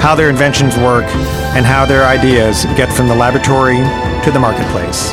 how their inventions work, and how their ideas get from the laboratory to the marketplace.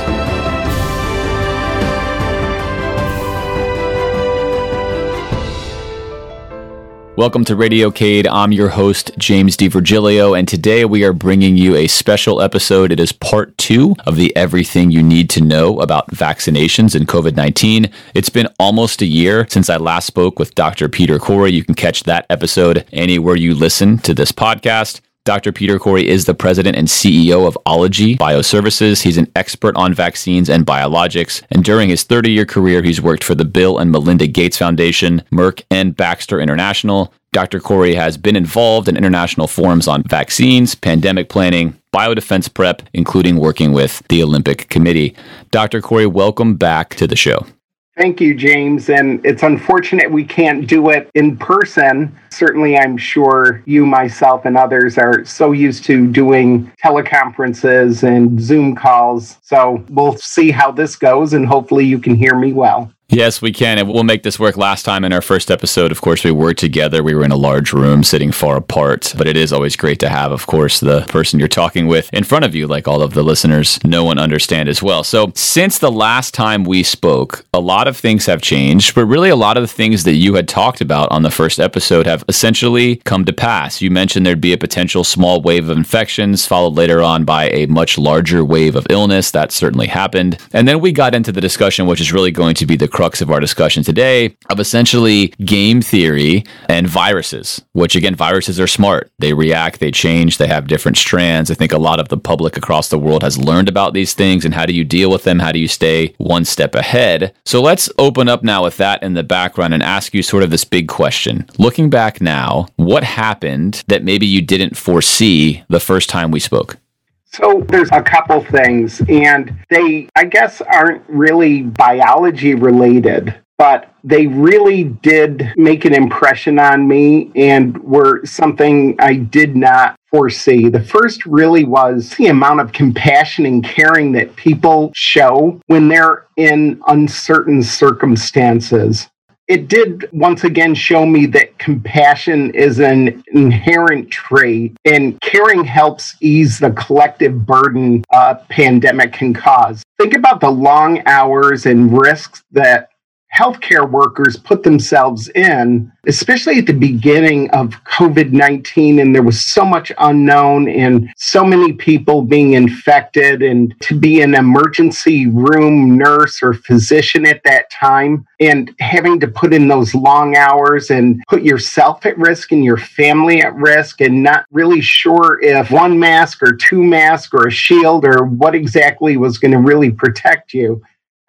Welcome to Radio Cade. I'm your host, James Di Virgilio, and today we are bringing you a special episode. It is part 2 of the Everything You Need to Know About Vaccinations and COVID-19. It's been almost a year since I last spoke with Dr. Peter Corey. You can catch that episode anywhere you listen to this podcast. Dr. Peter Corey is the president and CEO of Ology Bioservices. He's an expert on vaccines and biologics, and during his 30-year career, he's worked for the Bill and Melinda Gates Foundation, Merck, and Baxter International. Dr. Corey has been involved in international forums on vaccines, pandemic planning, biodefense prep, including working with the Olympic Committee. Dr. Corey, welcome back to the show. Thank you, James. And it's unfortunate we can't do it in person. Certainly, I'm sure you, myself, and others are so used to doing teleconferences and Zoom calls. So we'll see how this goes, and hopefully you can hear me well. Yes, we can. And we'll make this work. Last time in our first episode, of course, we were together. We were in a large room sitting far apart, but it is always great to have, of course, the person you're talking with in front of you, like all of the listeners know and understand as well. So since the last time we spoke, a lot of things have changed, but really a lot of the things that you had talked about on the first episode have essentially come to pass. You mentioned there'd be a potential small wave of infections followed later on by a much larger wave of illness. That certainly happened. And then we got into the discussion, which is really going to be the crux of our discussion today, of essentially game theory and viruses, which again, viruses are smart. They react, they change, they have different strands. I think a lot of the public across the world has learned about these things and how do you deal with them? How do you stay one step ahead? So let's open up now with that in the background and ask you sort of this big question. Looking back now, what happened that maybe you didn't foresee the first time we spoke? So there's a couple things, and they, I guess, aren't really biology related, but they really did make an impression on me and were something I did not foresee. The first really was the amount of compassion and caring that people show when they're in uncertain circumstances. It did once again show me that compassion is an inherent trait, and caring helps ease the collective burden a pandemic can cause. Think about the long hours and risks that healthcare workers put themselves in, especially at the beginning of COVID-19, and there was so much unknown and so many people being infected, and to be an emergency room nurse or physician at that time and having to put in those long hours and put yourself at risk and your family at risk and not really sure if one mask or two masks or a shield or what exactly was going to really protect you.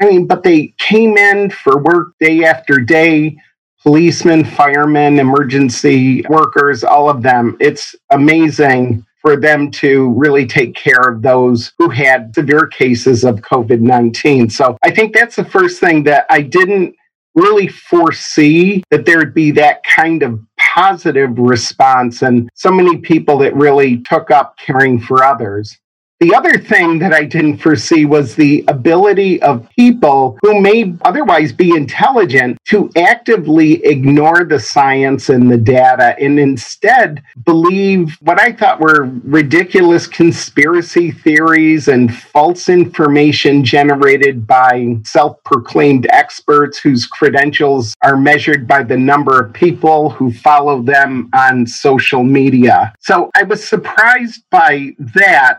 I mean, but they came in for work day after day, policemen, firemen, emergency workers, all of them. It's amazing for them to really take care of those who had severe cases of COVID-19. So I think that's the first thing that I didn't really foresee, that there'd be that kind of positive response and so many people that really took up caring for others. The other thing that I didn't foresee was the ability of people who may otherwise be intelligent to actively ignore the science and the data and instead believe what I thought were ridiculous conspiracy theories and false information generated by self-proclaimed experts whose credentials are measured by the number of people who follow them on social media. So I was surprised by that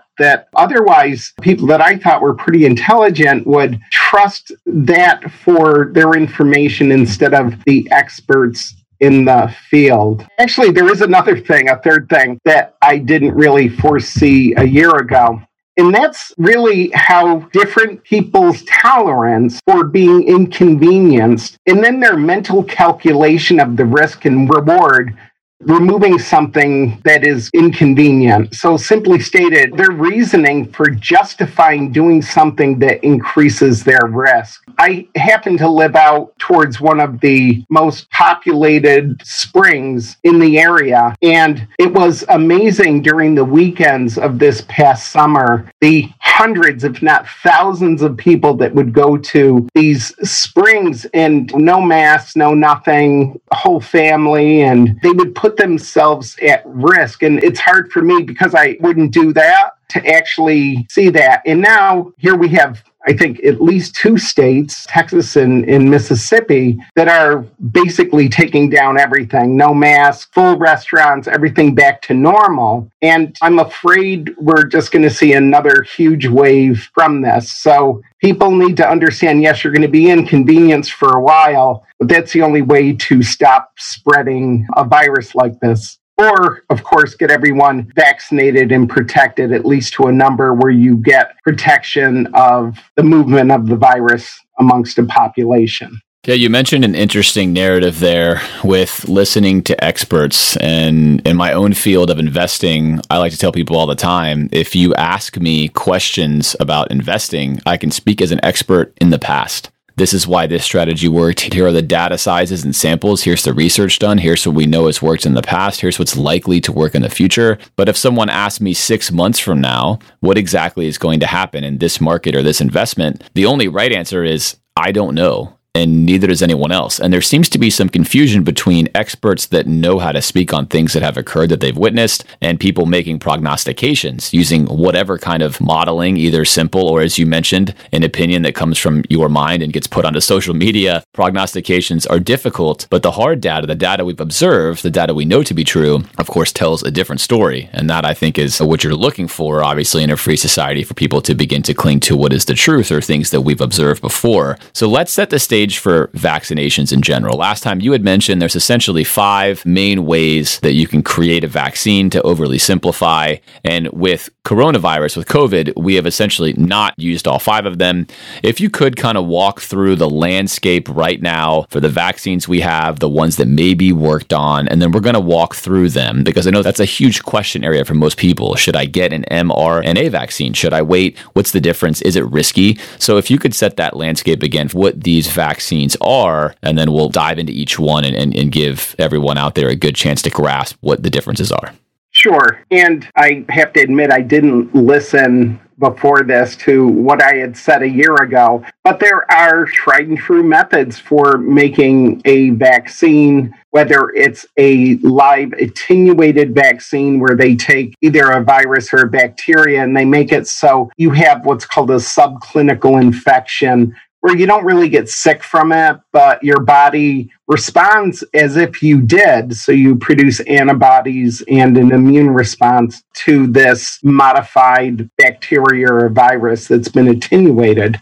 otherwise people that I thought were pretty intelligent would trust that for their information instead of the experts in the field. Actually, there is another thing, a third thing that I didn't really foresee a year ago. And that's really how different people's tolerance for being inconvenienced and then their mental calculation of the risk and reward removing something that is inconvenient. So simply stated, their reasoning for justifying doing something that increases their risk. I happen to live out towards one of the most populated springs in the area, and it was amazing during the weekends of this past summer, the hundreds, if not thousands of people that would go to these springs and no masks, no nothing, whole family, and they would put themselves at risk. And it's hard for me because I wouldn't do that to actually see that. And now here we have, I think, at least two states, Texas and Mississippi, that are basically taking down everything. No masks, full restaurants, everything back to normal. And I'm afraid we're just going to see another huge wave from this. So people need to understand, yes, you're going to be inconvenienced for a while, but that's the only way to stop spreading a virus like this. Or, of course, get everyone vaccinated and protected, at least to a number where you get protection of the movement of the virus amongst the population. Yeah, you mentioned an interesting narrative there with listening to experts. And in my own field of investing, I like to tell people all the time, if you ask me questions about investing, I can speak as an expert in the past. This is why this strategy worked. Here are the data sizes and samples. Here's the research done. Here's what we know has worked in the past. Here's what's likely to work in the future. But if someone asked me 6 months from now, what exactly is going to happen in this market or this investment, the only right answer is, I don't know. And neither does anyone else. And there seems to be some confusion between experts that know how to speak on things that have occurred that they've witnessed and people making prognostications using whatever kind of modeling, either simple or, as you mentioned, an opinion that comes from your mind and gets put onto social media. Prognostications are difficult, but the hard data, the data we've observed, the data we know to be true, of course, tells a different story. And that, I think, is what you're looking for, obviously, in a free society, for people to begin to cling to what is the truth or things that we've observed before. So let's set the stage for vaccinations in general. Last time you had mentioned there's essentially 5 main ways that you can create a vaccine, to overly simplify. And with coronavirus, with COVID, we have essentially not used all 5 of them. If you could kind of walk through the landscape right now for the vaccines we have, the ones that may be worked on, and then we're going to walk through them because I know that's a huge question area for most people. Should I get an mRNA vaccine? Should I wait? What's the difference? Is it risky? So if you could set that landscape again, what these vaccines are, and then we'll dive into each one and give everyone out there a good chance to grasp what the differences are. Sure. And I have to admit, I didn't listen before this to what I had said a year ago, but there are tried and true methods for making a vaccine, whether it's a live attenuated vaccine where they take either a virus or a bacteria and they make it so you have what's called a subclinical infection, where you don't really get sick from it, but your body responds as if you did. So you produce antibodies and an immune response to this modified bacteria or virus that's been attenuated.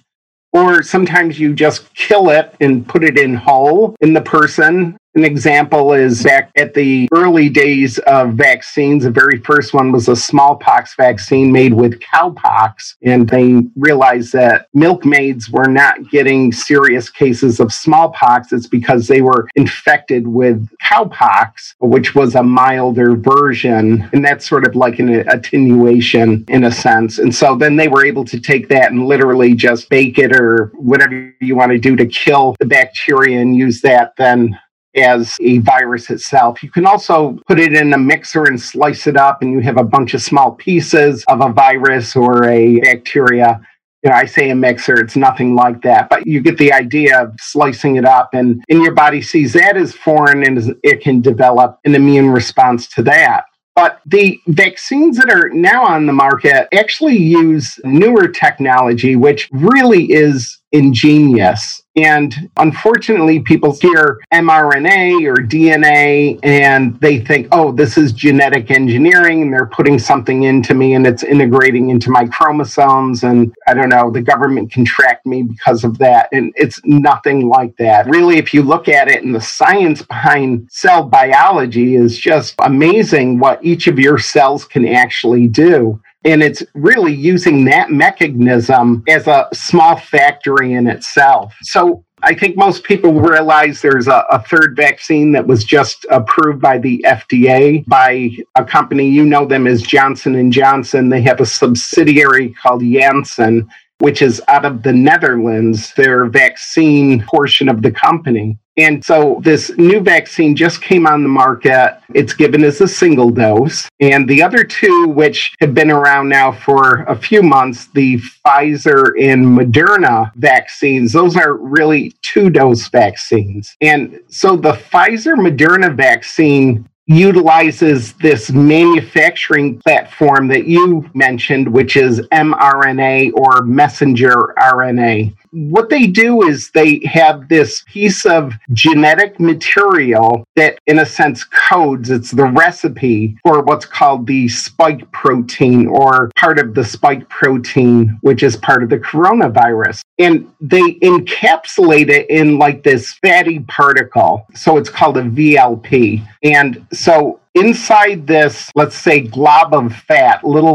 Or sometimes you just kill it and put it in whole in the person. An example is back at the early days of vaccines, the very first one was a smallpox vaccine made with cowpox, and they realized that milkmaids were not getting serious cases of smallpox. It's because they were infected with cowpox, which was a milder version, and that's sort of like an attenuation in a sense. And so then they were able to take that and literally just bake it or whatever you want to do to kill the bacteria and use that then as a virus itself. You can also put it in a mixer and slice it up, and you have a bunch of small pieces of a virus or a bacteria. You know, I say a mixer, it's nothing like that, but you get the idea of slicing it up, and your body sees that as foreign, and it can develop an immune response to that. But the vaccines that are now on the market actually use newer technology, which really is ingenious. And unfortunately, people hear mRNA or DNA and they think, oh, this is genetic engineering and they're putting something into me and it's integrating into my chromosomes. And I don't know, the government can track me because of that. And it's nothing like that. Really, if you look at it, and the science behind cell biology is just amazing what each of your cells can actually do. And it's really using that mechanism as a small factory in itself. So I think most people realize there's a third vaccine that was just approved by the FDA by a company, you know them as Johnson & Johnson. They have a subsidiary called Janssen, which is out of the Netherlands, their vaccine portion of the company. And so this new vaccine just came on the market. It's given as a single dose. And the other two, which have been around now for a few months, the Pfizer and Moderna vaccines, those are really two-dose vaccines. And so the Pfizer-Moderna vaccine utilizes this manufacturing platform that you mentioned, which is mRNA or messenger RNA. What they do is they have this piece of genetic material that, in a sense, codes. It's the recipe for what's called the spike protein or part of the spike protein, which is part of the coronavirus. And they encapsulate it in like this fatty particle. So it's called a VLP. And so inside this, let's say, little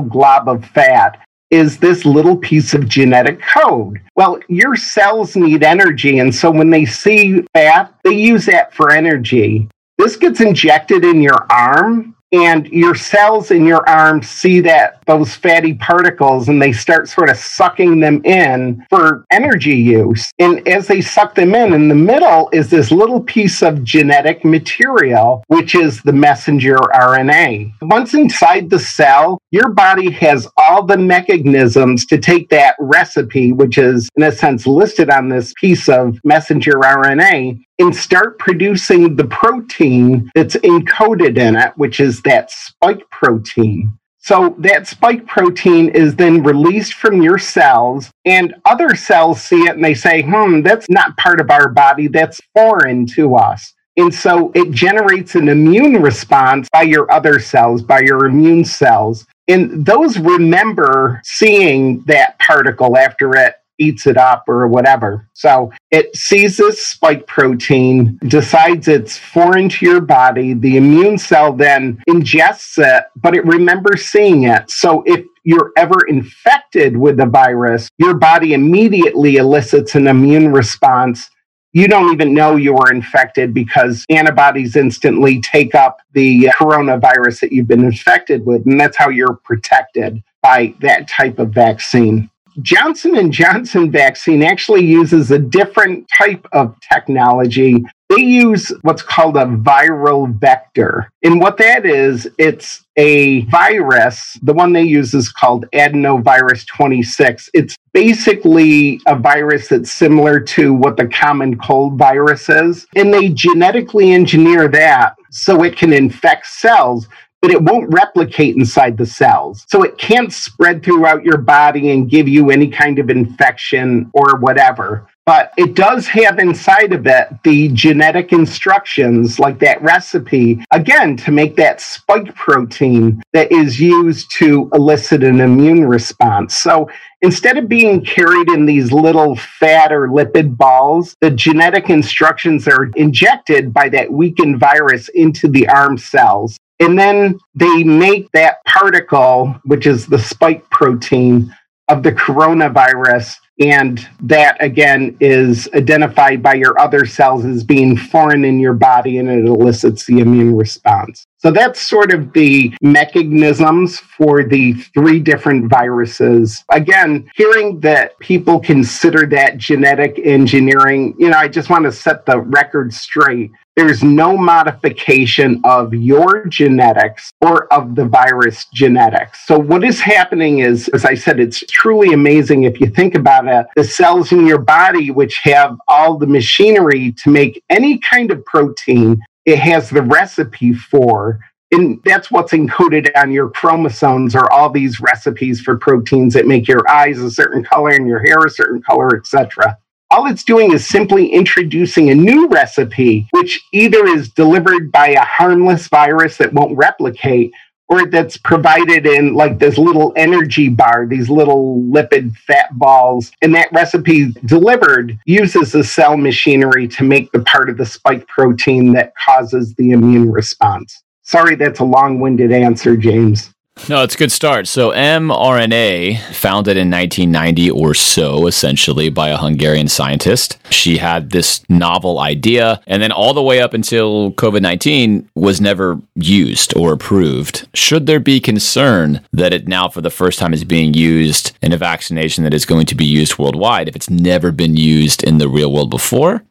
glob of fat, is this little piece of genetic code. Well, your cells need energy, and so when they see fat, they use that for energy. This gets injected in your arm, and your cells in your arm see that those fatty particles, and they start sort of sucking them in for energy use. And as they suck them in the middle is this little piece of genetic material, which is the messenger RNA. Once inside the cell, your body has all the mechanisms to take that recipe, which is, in a sense, listed on this piece of messenger RNA, and start producing the protein that's encoded in it, which is that spike protein. So that spike protein is then released from your cells, and other cells see it and they say, that's not part of our body, that's foreign to us. And so it generates an immune response by your other cells, by your immune cells. And those remember seeing that particle after it eats it up or whatever. So it sees this spike protein, decides it's foreign to your body. The immune cell then ingests it, but it remembers seeing it. So if you're ever infected with the virus, your body immediately elicits an immune response. You don't even know you were infected because antibodies instantly take up the coronavirus that you've been infected with, and that's how you're protected by that type of vaccine. Johnson & Johnson vaccine actually uses a different type of technology. They use what's called a viral vector. And what that is, it's a virus. The one they use is called adenovirus 26. It's basically a virus that's similar to what the common cold virus is. And they genetically engineer that so it can infect cells, but it won't replicate inside the cells. So it can't spread throughout your body and give you any kind of infection or whatever. But it does have inside of it the genetic instructions, like that recipe, again, to make that spike protein that is used to elicit an immune response. So instead of being carried in these little fat or lipid balls, the genetic instructions are injected by that weakened virus into the arm cells. And then they make that particle, which is the spike protein of the coronavirus, and that, again, is identified by your other cells as being foreign in your body, and it elicits the immune response. So that's sort of the mechanisms for the three different viruses. Again, hearing that people consider that genetic engineering, I just want to set the record straight. There's no modification of your genetics or of the virus genetics. So what is happening is, as I said, it's truly amazing if you think about it. The cells in your body, which have all the machinery to make any kind of protein, it has the recipe for, and that's what's encoded on your chromosomes are all these recipes for proteins that make your eyes a certain color and your hair a certain color, etc. All it's doing is simply introducing a new recipe, which either is delivered by a harmless virus that won't replicate, or that's provided in like this little energy bar, these little lipid fat balls. And that recipe delivered uses the cell machinery to make the part of the spike protein that causes the immune response. Sorry, that's a long-winded answer, James. No, it's a good start. So mRNA, founded in 1990 or so, essentially, by a Hungarian scientist. She had this novel idea, and then all the way up until COVID-19 was never used or approved. Should there be concern that it now, for the first time, is being used in a vaccination that is going to be used worldwide if it's never been used in the real world before?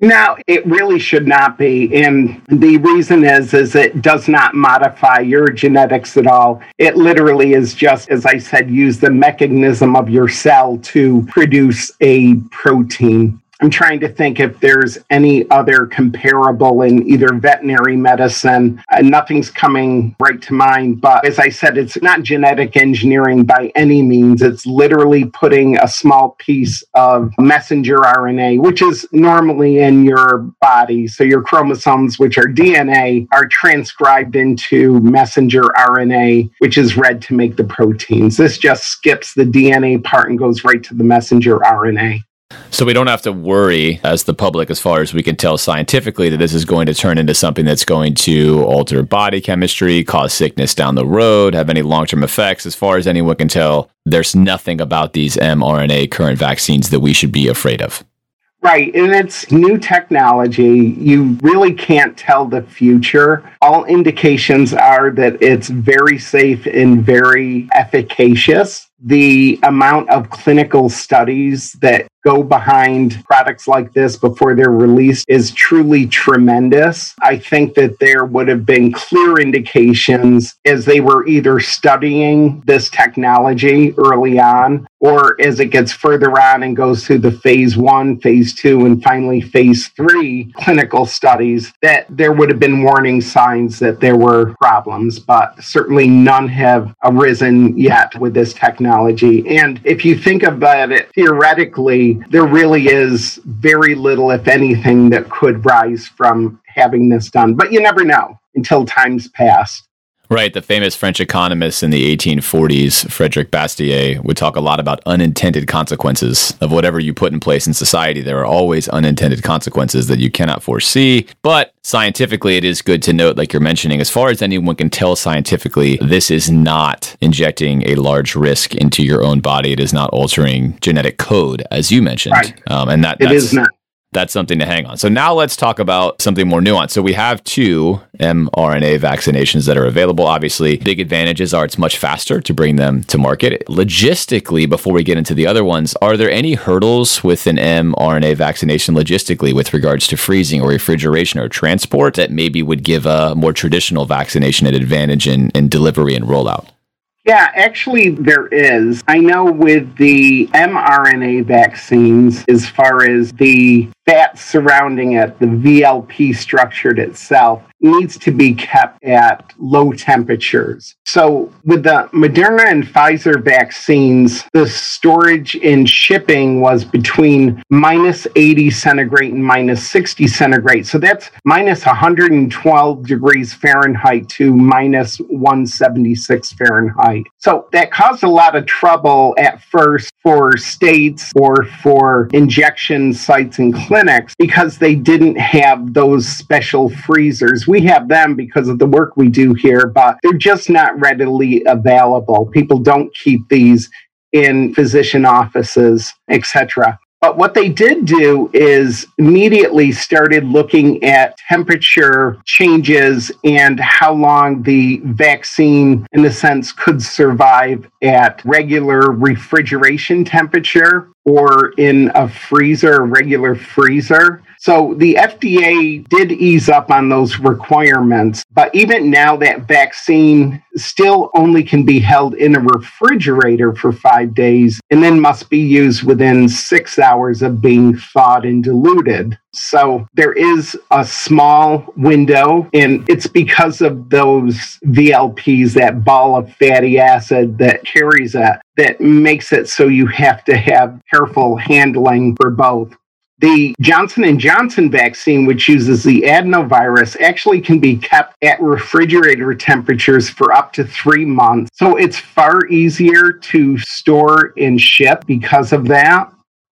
No, it really should not be. And the reason is it does not modify your genetics at all. It literally is just, as I said, use the mechanism of your cell to produce a protein. I'm trying to think if there's any other comparable in either veterinary medicine. Nothing's coming right to mind. But as I said, it's not genetic engineering by any means. It's literally putting a small piece of messenger RNA, which is normally in your body. So your chromosomes, which are DNA, are transcribed into messenger RNA, which is read to make the proteins. This just skips the DNA part and goes right to the messenger RNA. So we don't have to worry as the public, as far as we can tell scientifically, that this is going to turn into something that's going to alter body chemistry, cause sickness down the road, have any long-term effects. As far as anyone can tell, there's nothing about these mRNA current vaccines that we should be afraid of. Right, and it's new technology. You really can't tell the future. All indications are that it's very safe and very efficacious. The amount of clinical studies that go behind products like this before they're released is truly tremendous. I think that there would have been clear indications as they were either studying this technology early on, or as it gets further on and goes through the phase 1, phase 2, and finally phase 3 clinical studies, that there would have been warning signs that there were problems, but certainly none have arisen yet with this technology. And if you think about it, theoretically, there really is very little, if anything, that could rise from having this done. But you never know until time's passed. Right. The famous French economist in the 1840s, Frédéric Bastiat, would talk a lot about unintended consequences of whatever you put in place in society. There are always unintended consequences that you cannot foresee. But scientifically, it is good to note, like you're mentioning, as far as anyone can tell scientifically, this is not injecting a large risk into your own body. It is not altering genetic code, as you mentioned. Right. That's something to hang on. So now let's talk about something more nuanced. So we have 2 mRNA vaccinations that are available. Obviously, big advantages are it's much faster to bring them to market. Logistically, before we get into the other ones, are there any hurdles with an mRNA vaccination logistically with regards to freezing or refrigeration or transport that maybe would give a more traditional vaccination an advantage in delivery and rollout? Yeah, actually there is. I know with the mRNA vaccines, as far as the fat surrounding it, the VLP structured itself, needs to be kept at low temperatures. So with the Moderna and Pfizer vaccines, the storage and shipping was between minus 80 centigrade and minus 60 centigrade. So that's minus 112 degrees Fahrenheit to minus 176 Fahrenheit. So that caused a lot of trouble at first for states or for injection sites and clinics because they didn't have those special freezers. We have them because of the work we do here, but they're just not readily available. People don't keep these in physician offices, etc. But what they did do is immediately started looking at temperature changes and how long the vaccine, in a sense, could survive at regular refrigeration temperature or in a freezer, a regular freezer. So the FDA did ease up on those requirements, but even now that vaccine still only can be held in a refrigerator for 5 days and then must be used within 6 hours of being thawed and diluted. So there is a small window, and it's because of those VLPs, that ball of fatty acid that carries that makes it so you have to have careful handling for both. The Johnson & Johnson vaccine, which uses the adenovirus, actually can be kept at refrigerator temperatures for up to 3 months. So it's far easier to store and ship because of that.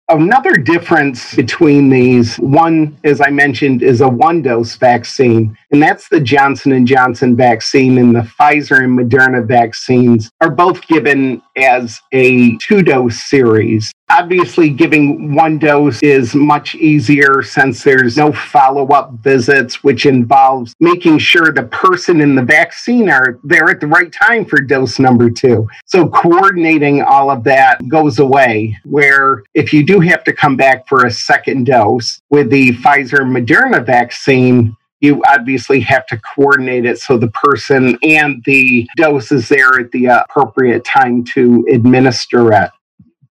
Another difference between these, one, as I mentioned, is a one-dose vaccine, and that's the Johnson & Johnson vaccine, and the Pfizer and Moderna vaccines are both given as a two-dose series. Obviously, giving one dose is much easier since there's no follow-up visits, which involves making sure the person in the vaccine are there at the right time for dose number two. So coordinating all of that goes away, where if you do have to come back for a second dose with the Pfizer Moderna vaccine, you obviously have to coordinate it so the person and the dose is there at the appropriate time to administer it.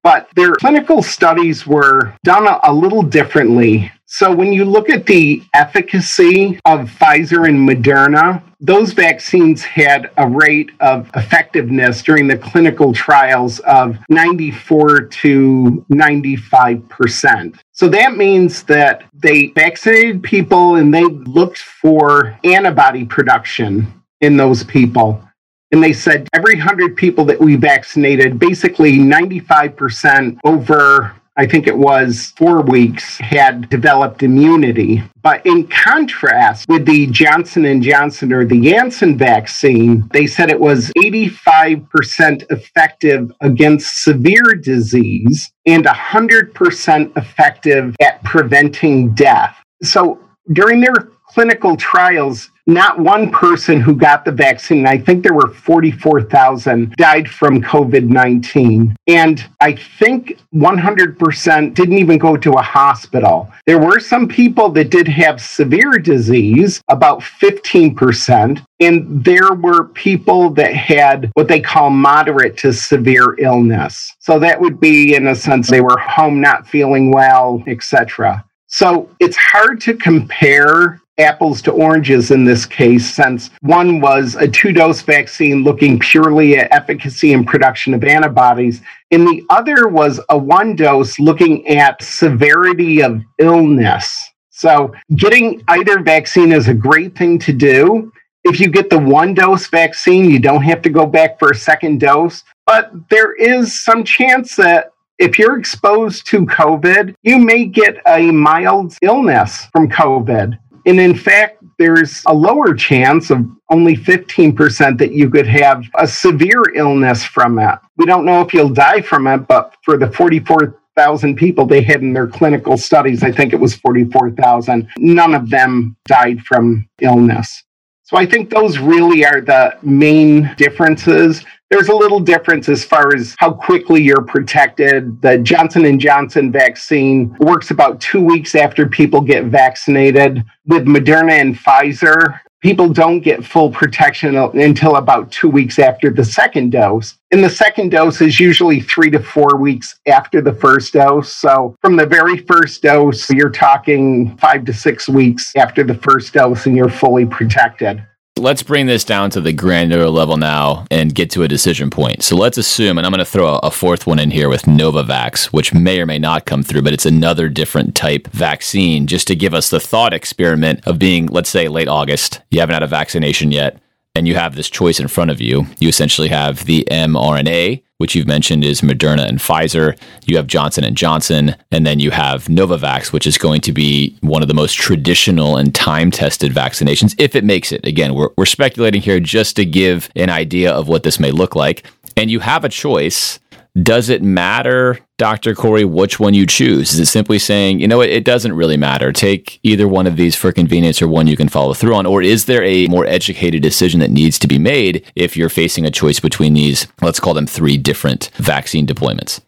But their clinical studies were done a little differently. So when you look at the efficacy of Pfizer and Moderna, those vaccines had a rate of effectiveness during the clinical trials of 94 to 95%. So that means that they vaccinated people and they looked for antibody production in those people. And they said every 100 people that we vaccinated, basically 95% over, I think it was 4 weeks, had developed immunity. But in contrast with the Johnson & Johnson or the Janssen vaccine, they said it was 85% effective against severe disease and 100% effective at preventing death. So during their clinical trials, not one person who got the vaccine, I think there were 44,000, died from COVID-19. And I think 100% didn't even go to a hospital. There were some people that did have severe disease, about 15%. And there were people that had what they call moderate to severe illness. So that would be, in a sense, they were home not feeling well, etc. So it's hard to compare apples to oranges in this case, since one was a two-dose vaccine looking purely at efficacy and production of antibodies, and the other was a one-dose looking at severity of illness. So getting either vaccine is a great thing to do. If you get the one-dose vaccine, you don't have to go back for a second dose, but there is some chance that if you're exposed to COVID, you may get a mild illness from COVID. And in fact, there's a lower chance of only 15% that you could have a severe illness from it. We don't know if you'll die from it, but for the 44,000 people they had in their clinical studies, I think it was 44,000, none of them died from illness. So I think those really are the main differences. There's a little difference as far as how quickly you're protected. The Johnson & Johnson vaccine works about 2 weeks after people get vaccinated. With Moderna and Pfizer, people don't get full protection until about 2 weeks after the second dose. And the second dose is usually 3 to 4 weeks after the first dose. So from the very first dose, you're talking 5 to 6 weeks after the first dose and you're fully protected. Let's bring this down to the granular level now and get to a decision point. So let's assume, and I'm going to throw a fourth one in here with Novavax, which may or may not come through, but it's another different type vaccine, just to give us the thought experiment of being, let's say, late August. You haven't had a vaccination yet, and you have this choice in front of you. You essentially have the mRNA, which you've mentioned is Moderna and Pfizer. You have Johnson & Johnson, and then you have Novavax, which is going to be one of the most traditional and time-tested vaccinations, if it makes it. Again, we're speculating here just to give an idea of what this may look like. And you have a choice. Does it matter, Dr. Corey, which one you choose? Is it simply saying, you know what, it doesn't really matter. Take either one of these for convenience or one you can follow through on. Or is there a more educated decision that needs to be made if you're facing a choice between these, let's call them three different vaccine deployments?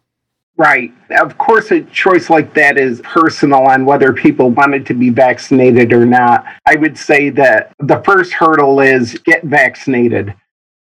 Right. Of course, a choice like that is personal on whether people wanted to be vaccinated or not. I would say that the first hurdle is get vaccinated.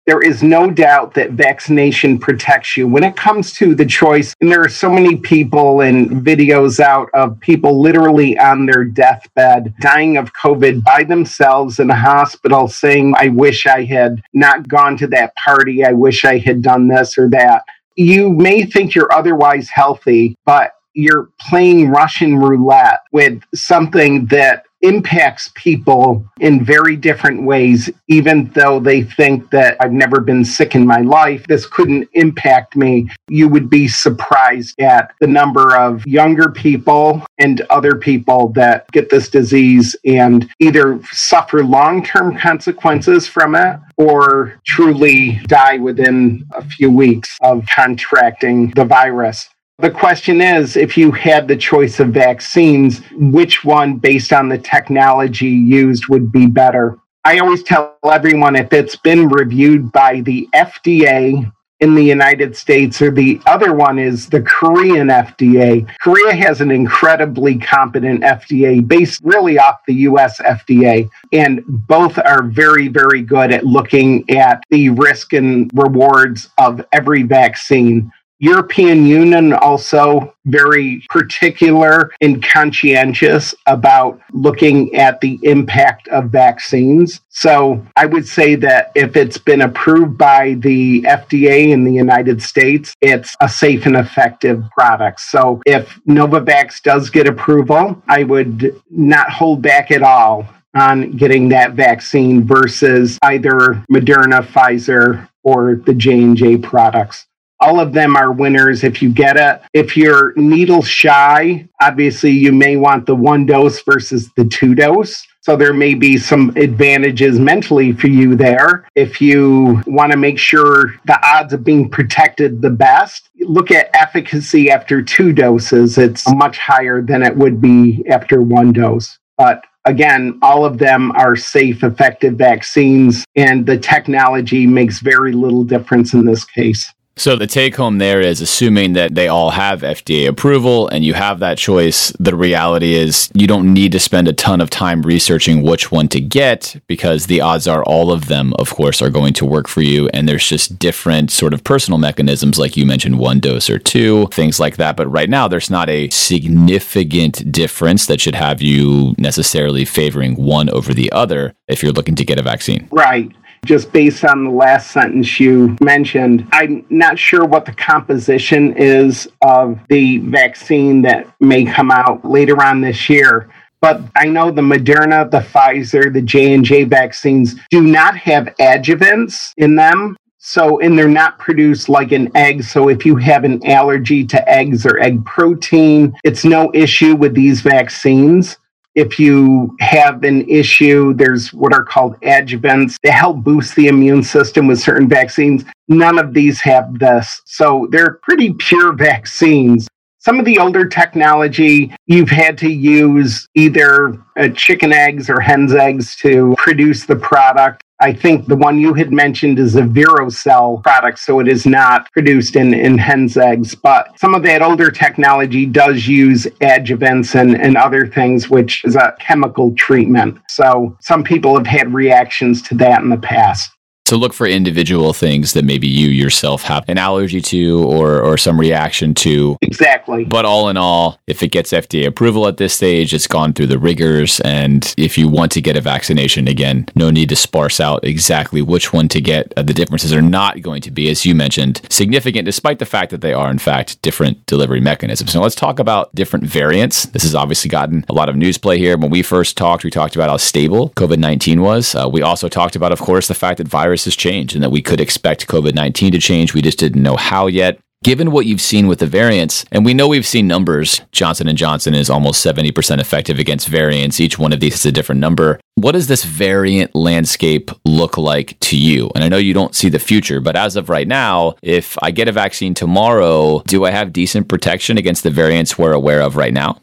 There is no doubt that vaccination protects you. When it comes to the choice, and there are so many people and videos out of people literally on their deathbed, dying of COVID by themselves in a hospital saying, I wish I had not gone to that party. I wish I had done this or that. You may think you're otherwise healthy, but you're playing Russian roulette with something that impacts people in very different ways, even though they think that I've never been sick in my life, this couldn't impact me. You would be surprised at the number of younger people and other people that get this disease and either suffer long-term consequences from it or truly die within a few weeks of contracting the virus. The question is, if you had the choice of vaccines, which one, based on the technology used, would be better? I always tell everyone if it's been reviewed by the FDA in the United States, or the other one is the Korean FDA. Korea has an incredibly competent FDA based really off the U.S. FDA, and both are very, very good at looking at the risk and rewards of every vaccine. European Union also very particular and conscientious about looking at the impact of vaccines. So I would say that if it's been approved by the FDA in the United States, it's a safe and effective product. So if Novavax does get approval, I would not hold back at all on getting that vaccine versus either Moderna, Pfizer, or the J&J products. All of them are winners if you get it. If you're needle shy, obviously you may want the one dose versus the two dose. So there may be some advantages mentally for you there. If you want to make sure the odds of being protected the best, look at efficacy after two doses. It's much higher than it would be after one dose. But again, all of them are safe, effective vaccines, and the technology makes very little difference in this case. So the take-home there is, assuming that they all have FDA approval and you have that choice, the reality is you don't need to spend a ton of time researching which one to get, because the odds are all of them, of course, are going to work for you. And there's just different sort of personal mechanisms, like you mentioned, one dose or two, things like that. But right now, there's not a significant difference that should have you necessarily favoring one over the other if you're looking to get a vaccine. Right. Just based on the last sentence you mentioned, I'm not sure what the composition is of the vaccine that may come out later on this year. But I know the Moderna, the Pfizer, the J&J vaccines do not have adjuvants in them. So, and they're not produced like an egg. So if you have an allergy to eggs or egg protein, it's no issue with these vaccines. If you have an issue, there's what are called adjuvants to help boost the immune system with certain vaccines. None of these have this. So they're pretty pure vaccines. Some of the older technology, you've had to use either chicken eggs or hen's eggs to produce the product. I think the one you had mentioned is a Vero cell product, so it is not produced in hen's eggs. But some of that older technology does use adjuvants and other things, which is a chemical treatment. So some people have had reactions to that in the past. So look for individual things that maybe you yourself have an allergy to or some reaction to. Exactly. But all in all, if it gets FDA approval at this stage, it's gone through the rigors. And if you want to get a vaccination, again, no need to sparse out exactly which one to get. The differences are not going to be, as you mentioned, significant, despite the fact that they are, in fact, different delivery mechanisms. Now, let's talk about different variants. This has obviously gotten a lot of news play here. When we first talked, we talked about how stable COVID-19 was. We also talked about, of course, the fact that virus has changed and that we could expect COVID-19 to change. We just didn't know how yet. Given what you've seen with the variants, and we know we've seen numbers, Johnson & Johnson is almost 70% effective against variants. Each one of these is a different number. What does this variant landscape look like to you? And I know you don't see the future, but as of right now, if I get a vaccine tomorrow, do I have decent protection against the variants we're aware of right now?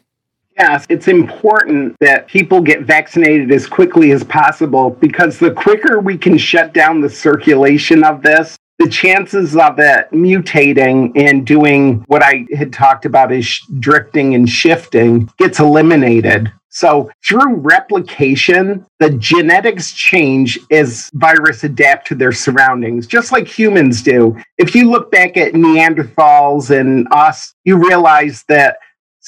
Yes, it's important that people get vaccinated as quickly as possible, because the quicker we can shut down the circulation of this, the chances of it mutating and doing what I had talked about as drifting and shifting gets eliminated. So through replication, the genetics change as virus adapt to their surroundings, just like humans do. If you look back at Neanderthals and us, you realize that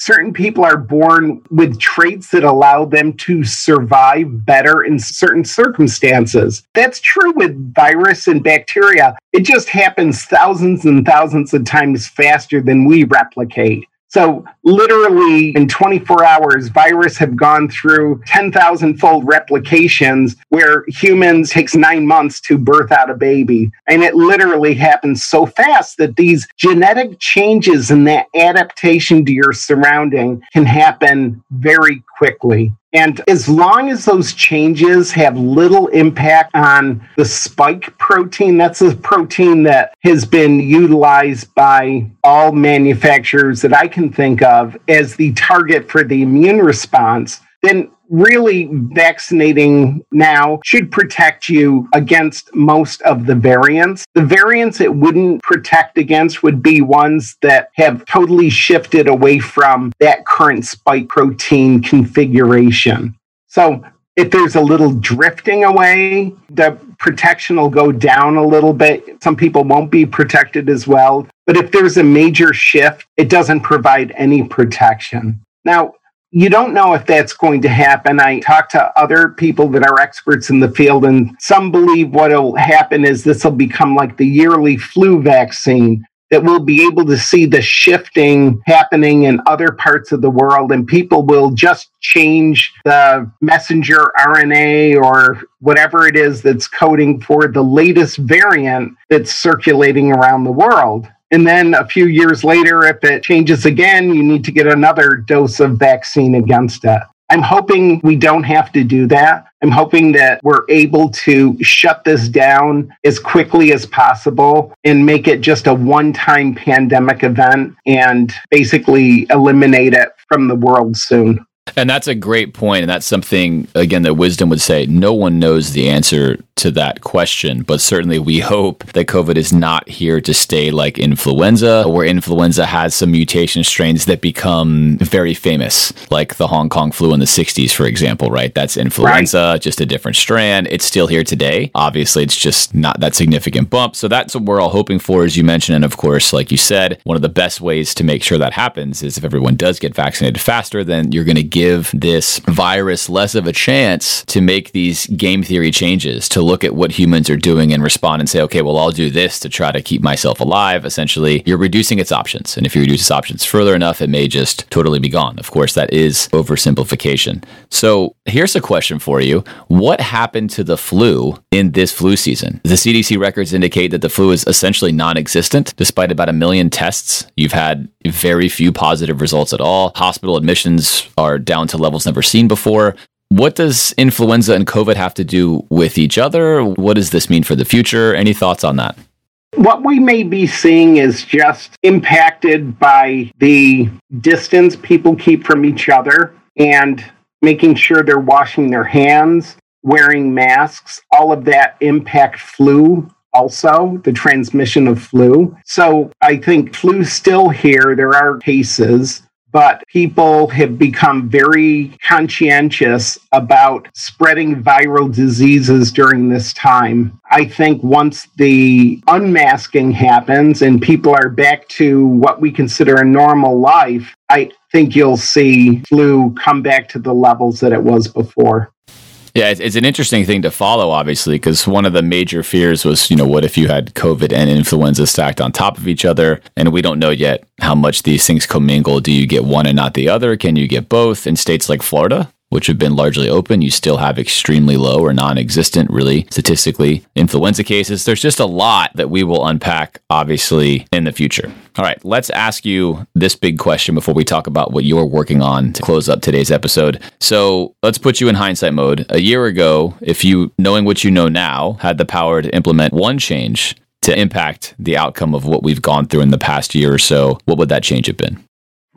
certain people are born with traits that allow them to survive better in certain circumstances. That's true with virus and bacteria. It just happens thousands and thousands of times faster than we replicate. So literally in 24 hours, virus have gone through 10,000-fold replications where humans takes 9 months to birth out a baby. And it literally happens so fast that these genetic changes and that adaptation to your surrounding can happen very quickly. And as long as those changes have little impact on the spike protein, that's a protein that has been utilized by all manufacturers that I can think of as the target for the immune response, then really vaccinating now should protect you against most of the variants. The variants it wouldn't protect against would be ones that have totally shifted away from that current spike protein configuration. So if there's a little drifting away, the protection will go down a little bit. Some people won't be protected as well. But if there's a major shift, it doesn't provide any protection. Now, you don't know if that's going to happen. I talked to other people that are experts in the field, and some believe what will happen is this will become like the yearly flu vaccine, that we'll be able to see the shifting happening in other parts of the world, and people will just change the messenger RNA or whatever it is that's coding for the latest variant that's circulating around the world. And then a few years later, if it changes again, you need to get another dose of vaccine against it. I'm hoping we don't have to do that. I'm hoping that we're able to shut this down as quickly as possible and make it just a one-time pandemic event and basically eliminate it from the world soon. And that's a great point. And that's something, again, that wisdom would say no one knows the answer to that question. But certainly we hope that COVID is not here to stay like influenza, where influenza has some mutation strains that become very famous, like the Hong Kong flu in the 60s, for example, right? That's influenza, right. Just a different strand. It's still here today. Obviously, it's just not that significant bump. So that's what we're all hoping for, as you mentioned. And of course, like you said, one of the best ways to make sure that happens is if everyone does get vaccinated faster, then you're going to give this virus less of a chance to make these game theory changes, to look at what humans are doing and respond and say, okay, well, I'll do this to try to keep myself alive. Essentially, you're reducing its options. And if you reduce its options further enough, it may just totally be gone. Of course, that is oversimplification. So here's a question for you. What happened to the flu in this flu season? The CDC records indicate that the flu is essentially non-existent, despite about 1 million tests. You've had very few positive results at all. Hospital admissions are down to levels never seen before. What does influenza and COVID have to do with each other? What does this mean for the future? Any thoughts on that? What we may be seeing is just impacted by the distance people keep from each other and making sure they're washing their hands, wearing masks, all of that impact flu. Also, the transmission of flu. So I think flu's still here. There are cases. But people have become very conscientious about spreading viral diseases during this time. I think once the unmasking happens and people are back to what we consider a normal life, I think you'll see flu come back to the levels that it was before. Yeah, it's an interesting thing to follow, obviously, because one of the major fears was, what if you had COVID and influenza stacked on top of each other? And we don't know yet how much these things commingle. Do you get one and not the other? Can you get both? In states like Florida, which have been largely open, you still have extremely low or non-existent, really, statistically, influenza cases. There's just a lot that we will unpack, obviously, in the future. All right, let's ask you this big question before we talk about what you're working on to close up today's episode. So let's put you in hindsight mode. A year ago, if you, knowing what you know now, had the power to implement one change to impact the outcome of what we've gone through in the past year or so, what would that change have been?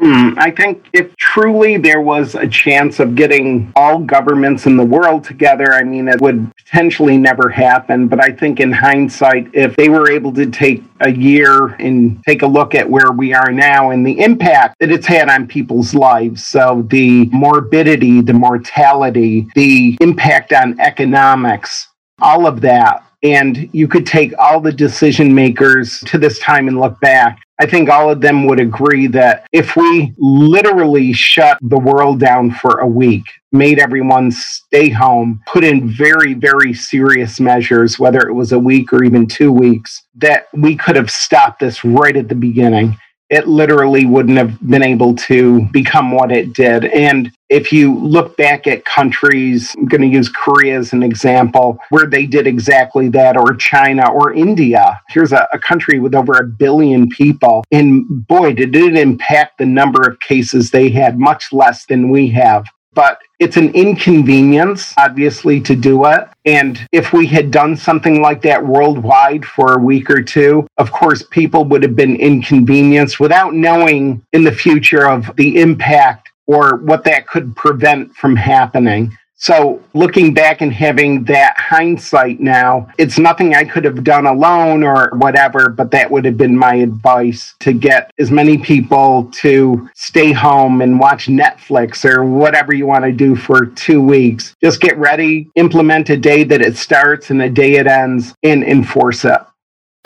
I think if truly there was a chance of getting all governments in the world together, I mean, it would potentially never happen. But I think in hindsight, if they were able to take a year and take a look at where we are now and the impact that it's had on people's lives. So the morbidity, the mortality, the impact on economics, all of that. And you could take all the decision makers to this time and look back. I think all of them would agree that if we literally shut the world down for a week, made everyone stay home, put in very, very serious measures, whether it was a week or even 2 weeks, that we could have stopped this right at the beginning. it literally wouldn't have been able to become what it did. And if you look back at countries, I'm going to use Korea as an example, where they did exactly that, or China or India. Here's a country with over 1 billion people. And boy, did it impact the number of cases they had, much less than we have. But it's an inconvenience, obviously, to do it. And if we had done something like that worldwide for a week or two, of course, people would have been inconvenienced without knowing in the future of the impact or what that could prevent from happening. So looking back and having that hindsight now, it's nothing I could have done alone or whatever, but that would have been my advice, to get as many people to stay home and watch Netflix or whatever you want to do for 2 weeks. Just get ready, implement a day that it starts and a day it ends, and enforce it.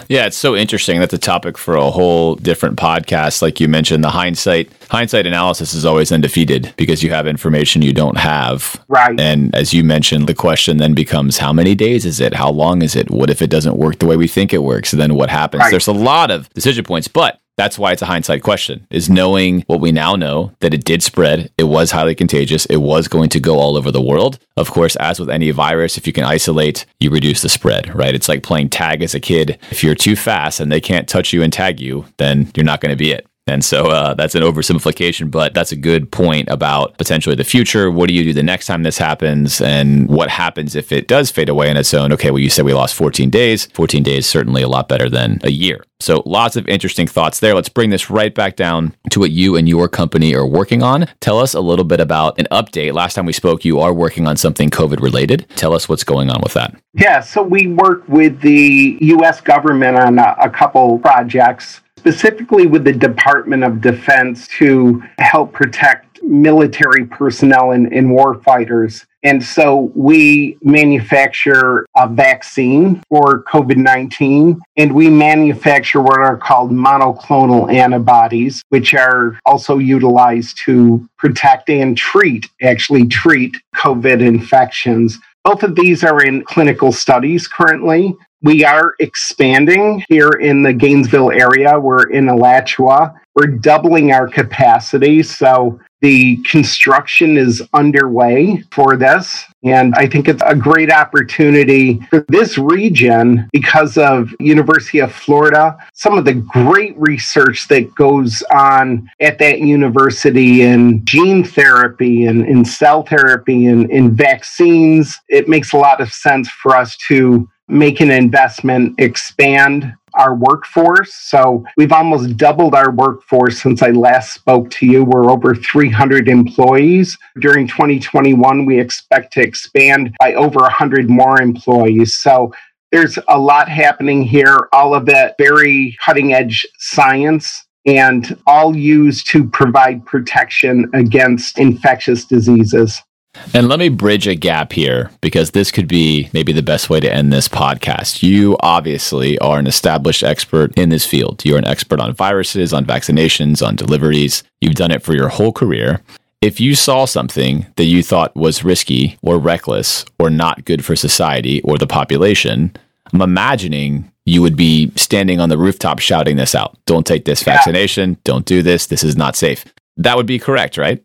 Yeah, it's so interesting. That's a topic for a whole different podcast. Like you mentioned, the hindsight analysis is always undefeated because you have information you don't have. Right. And as you mentioned, the question then becomes, how many days is it? How long is it? What if it doesn't work the way we think it works? And then what happens? Right. There's a lot of decision points, but that's why it's a hindsight question, is knowing what we now know, that it did spread, it was highly contagious, it was going to go all over the world. Of course, as with any virus, if you can isolate, you reduce the spread, right? It's like playing tag as a kid. If you're too fast and they can't touch you and tag you, then you're not going to be it. And so that's an oversimplification, but that's a good point about potentially the future. What do you do the next time this happens? And what happens if it does fade away on its own? Okay, well, you said we lost 14 days. 14 days, certainly a lot better than a year. So lots of interesting thoughts there. Let's bring this right back down to what you and your company are working on. Tell us a little bit about an update. Last time we spoke, you are working on something COVID related. Tell us what's going on with that. Yeah, so we work with the U.S. government on a couple projects, specifically with the Department of Defense, to help protect military personnel and war fighters. And so we manufacture a vaccine for COVID-19, and we manufacture what are called monoclonal antibodies, which are also utilized to protect and treat COVID infections. Both of these are in clinical studies currently. We are expanding here in the Gainesville area. We're in Alachua. We're doubling our capacity. So the construction is underway for this. And I think it's a great opportunity for this region because of University of Florida, some of the great research that goes on at that university in gene therapy and in cell therapy and in vaccines. It makes a lot of sense for us to make an investment, expand our workforce. So we've almost doubled our workforce since I last spoke to you. We're over 300 employees. During 2021, we expect to expand by over 100 more employees. So there's a lot happening here, all of that very cutting-edge science, and all used to provide protection against infectious diseases. And let me bridge a gap here, because this could be maybe the best way to end this podcast. You obviously are an established expert in this field. You're an expert on viruses, on vaccinations, on deliveries. You've done it for your whole career. If you saw something that you thought was risky or reckless or not good for society or the population, I'm imagining you would be standing on the rooftop shouting this out. Don't take this vaccination. Don't do this. This is not safe. That would be correct, right?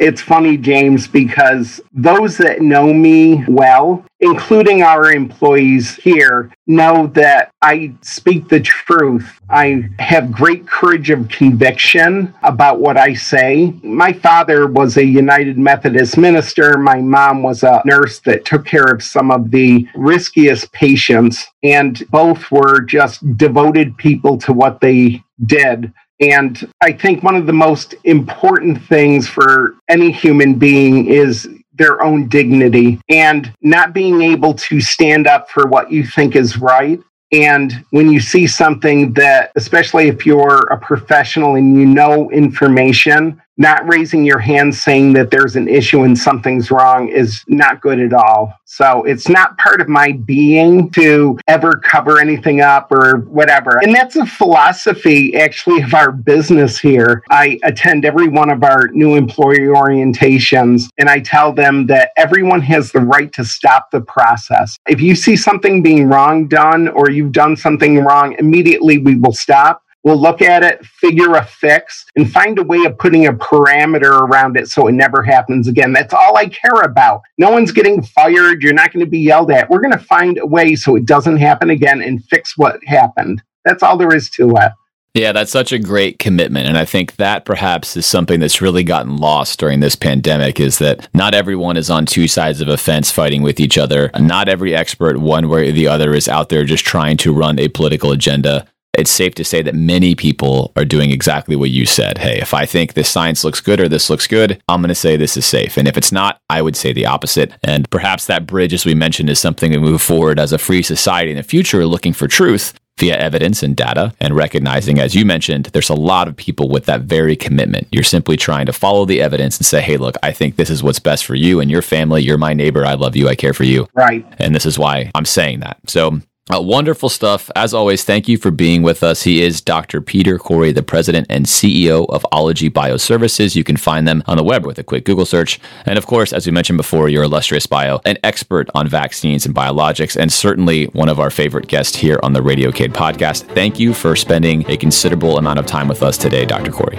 It's funny, James, because those that know me well, including our employees here, know that I speak the truth. I have great courage of conviction about what I say. My father was a United Methodist minister. My mom was a nurse that took care of some of the riskiest patients, and both were just devoted people to what they did. And I think one of the most important things for any human being is their own dignity and not being able to stand up for what you think is right. And when you see something that, especially if you're a professional and you know information, not raising your hand saying that there's an issue and something's wrong is not good at all. So it's not part of my being to ever cover anything up or whatever. And that's a philosophy, actually, of our business here. I attend every one of our new employee orientations, and I tell them that everyone has the right to stop the process. If you see something being wrong done or you've done something wrong, immediately we will stop. We'll look at it, figure a fix, and find a way of putting a parameter around it so it never happens again. That's all I care about. No one's getting fired. You're not going to be yelled at. We're going to find a way so it doesn't happen again and fix what happened. That's all there is to it. Yeah, that's such a great commitment. And I think that perhaps is something that's really gotten lost during this pandemic, is that not everyone is on two sides of a fence fighting with each other. Not every expert one way or the other is out there just trying to run a political agenda. It's safe to say that many people are doing exactly what you said. Hey, if I think this science looks good or this looks good, I'm going to say this is safe. And if it's not, I would say the opposite. And perhaps that bridge, as we mentioned, is something to move forward as a free society in the future, looking for truth via evidence and data, and recognizing, as you mentioned, there's a lot of people with that very commitment. You're simply trying to follow the evidence and say, hey, look, I think this is what's best for you and your family. You're my neighbor. I love you. I care for you. Right. And this is why I'm saying that. So wonderful stuff. As always, thank you for being with us. He is Dr. Peter Corey, the president and CEO of Ology Bioservices. You can find them on the web with a quick Google search. And of course, as we mentioned before, your illustrious bio, an expert on vaccines and biologics, and certainly one of our favorite guests here on the Radio Cade podcast. Thank you for spending a considerable amount of time with us today, Dr. Corey.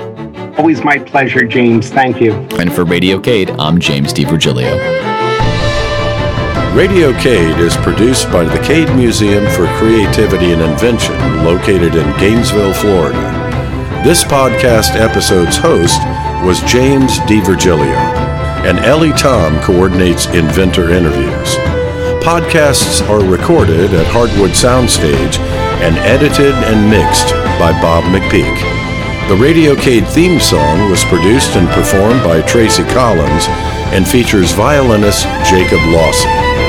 Always my pleasure, James. Thank you. And for Radio Cade, I'm James Di Virgilio. Radio Cade is produced by the Cade Museum for Creativity and Invention, located in Gainesville, Florida. This podcast episode's host was James Di Virgilio, and Ellie Tom coordinates inventor interviews. Podcasts are recorded at Hardwood Soundstage and edited and mixed by Bob McPeak. The Radio Cade theme song was produced and performed by Tracy Collins and features violinist Jacob Lawson.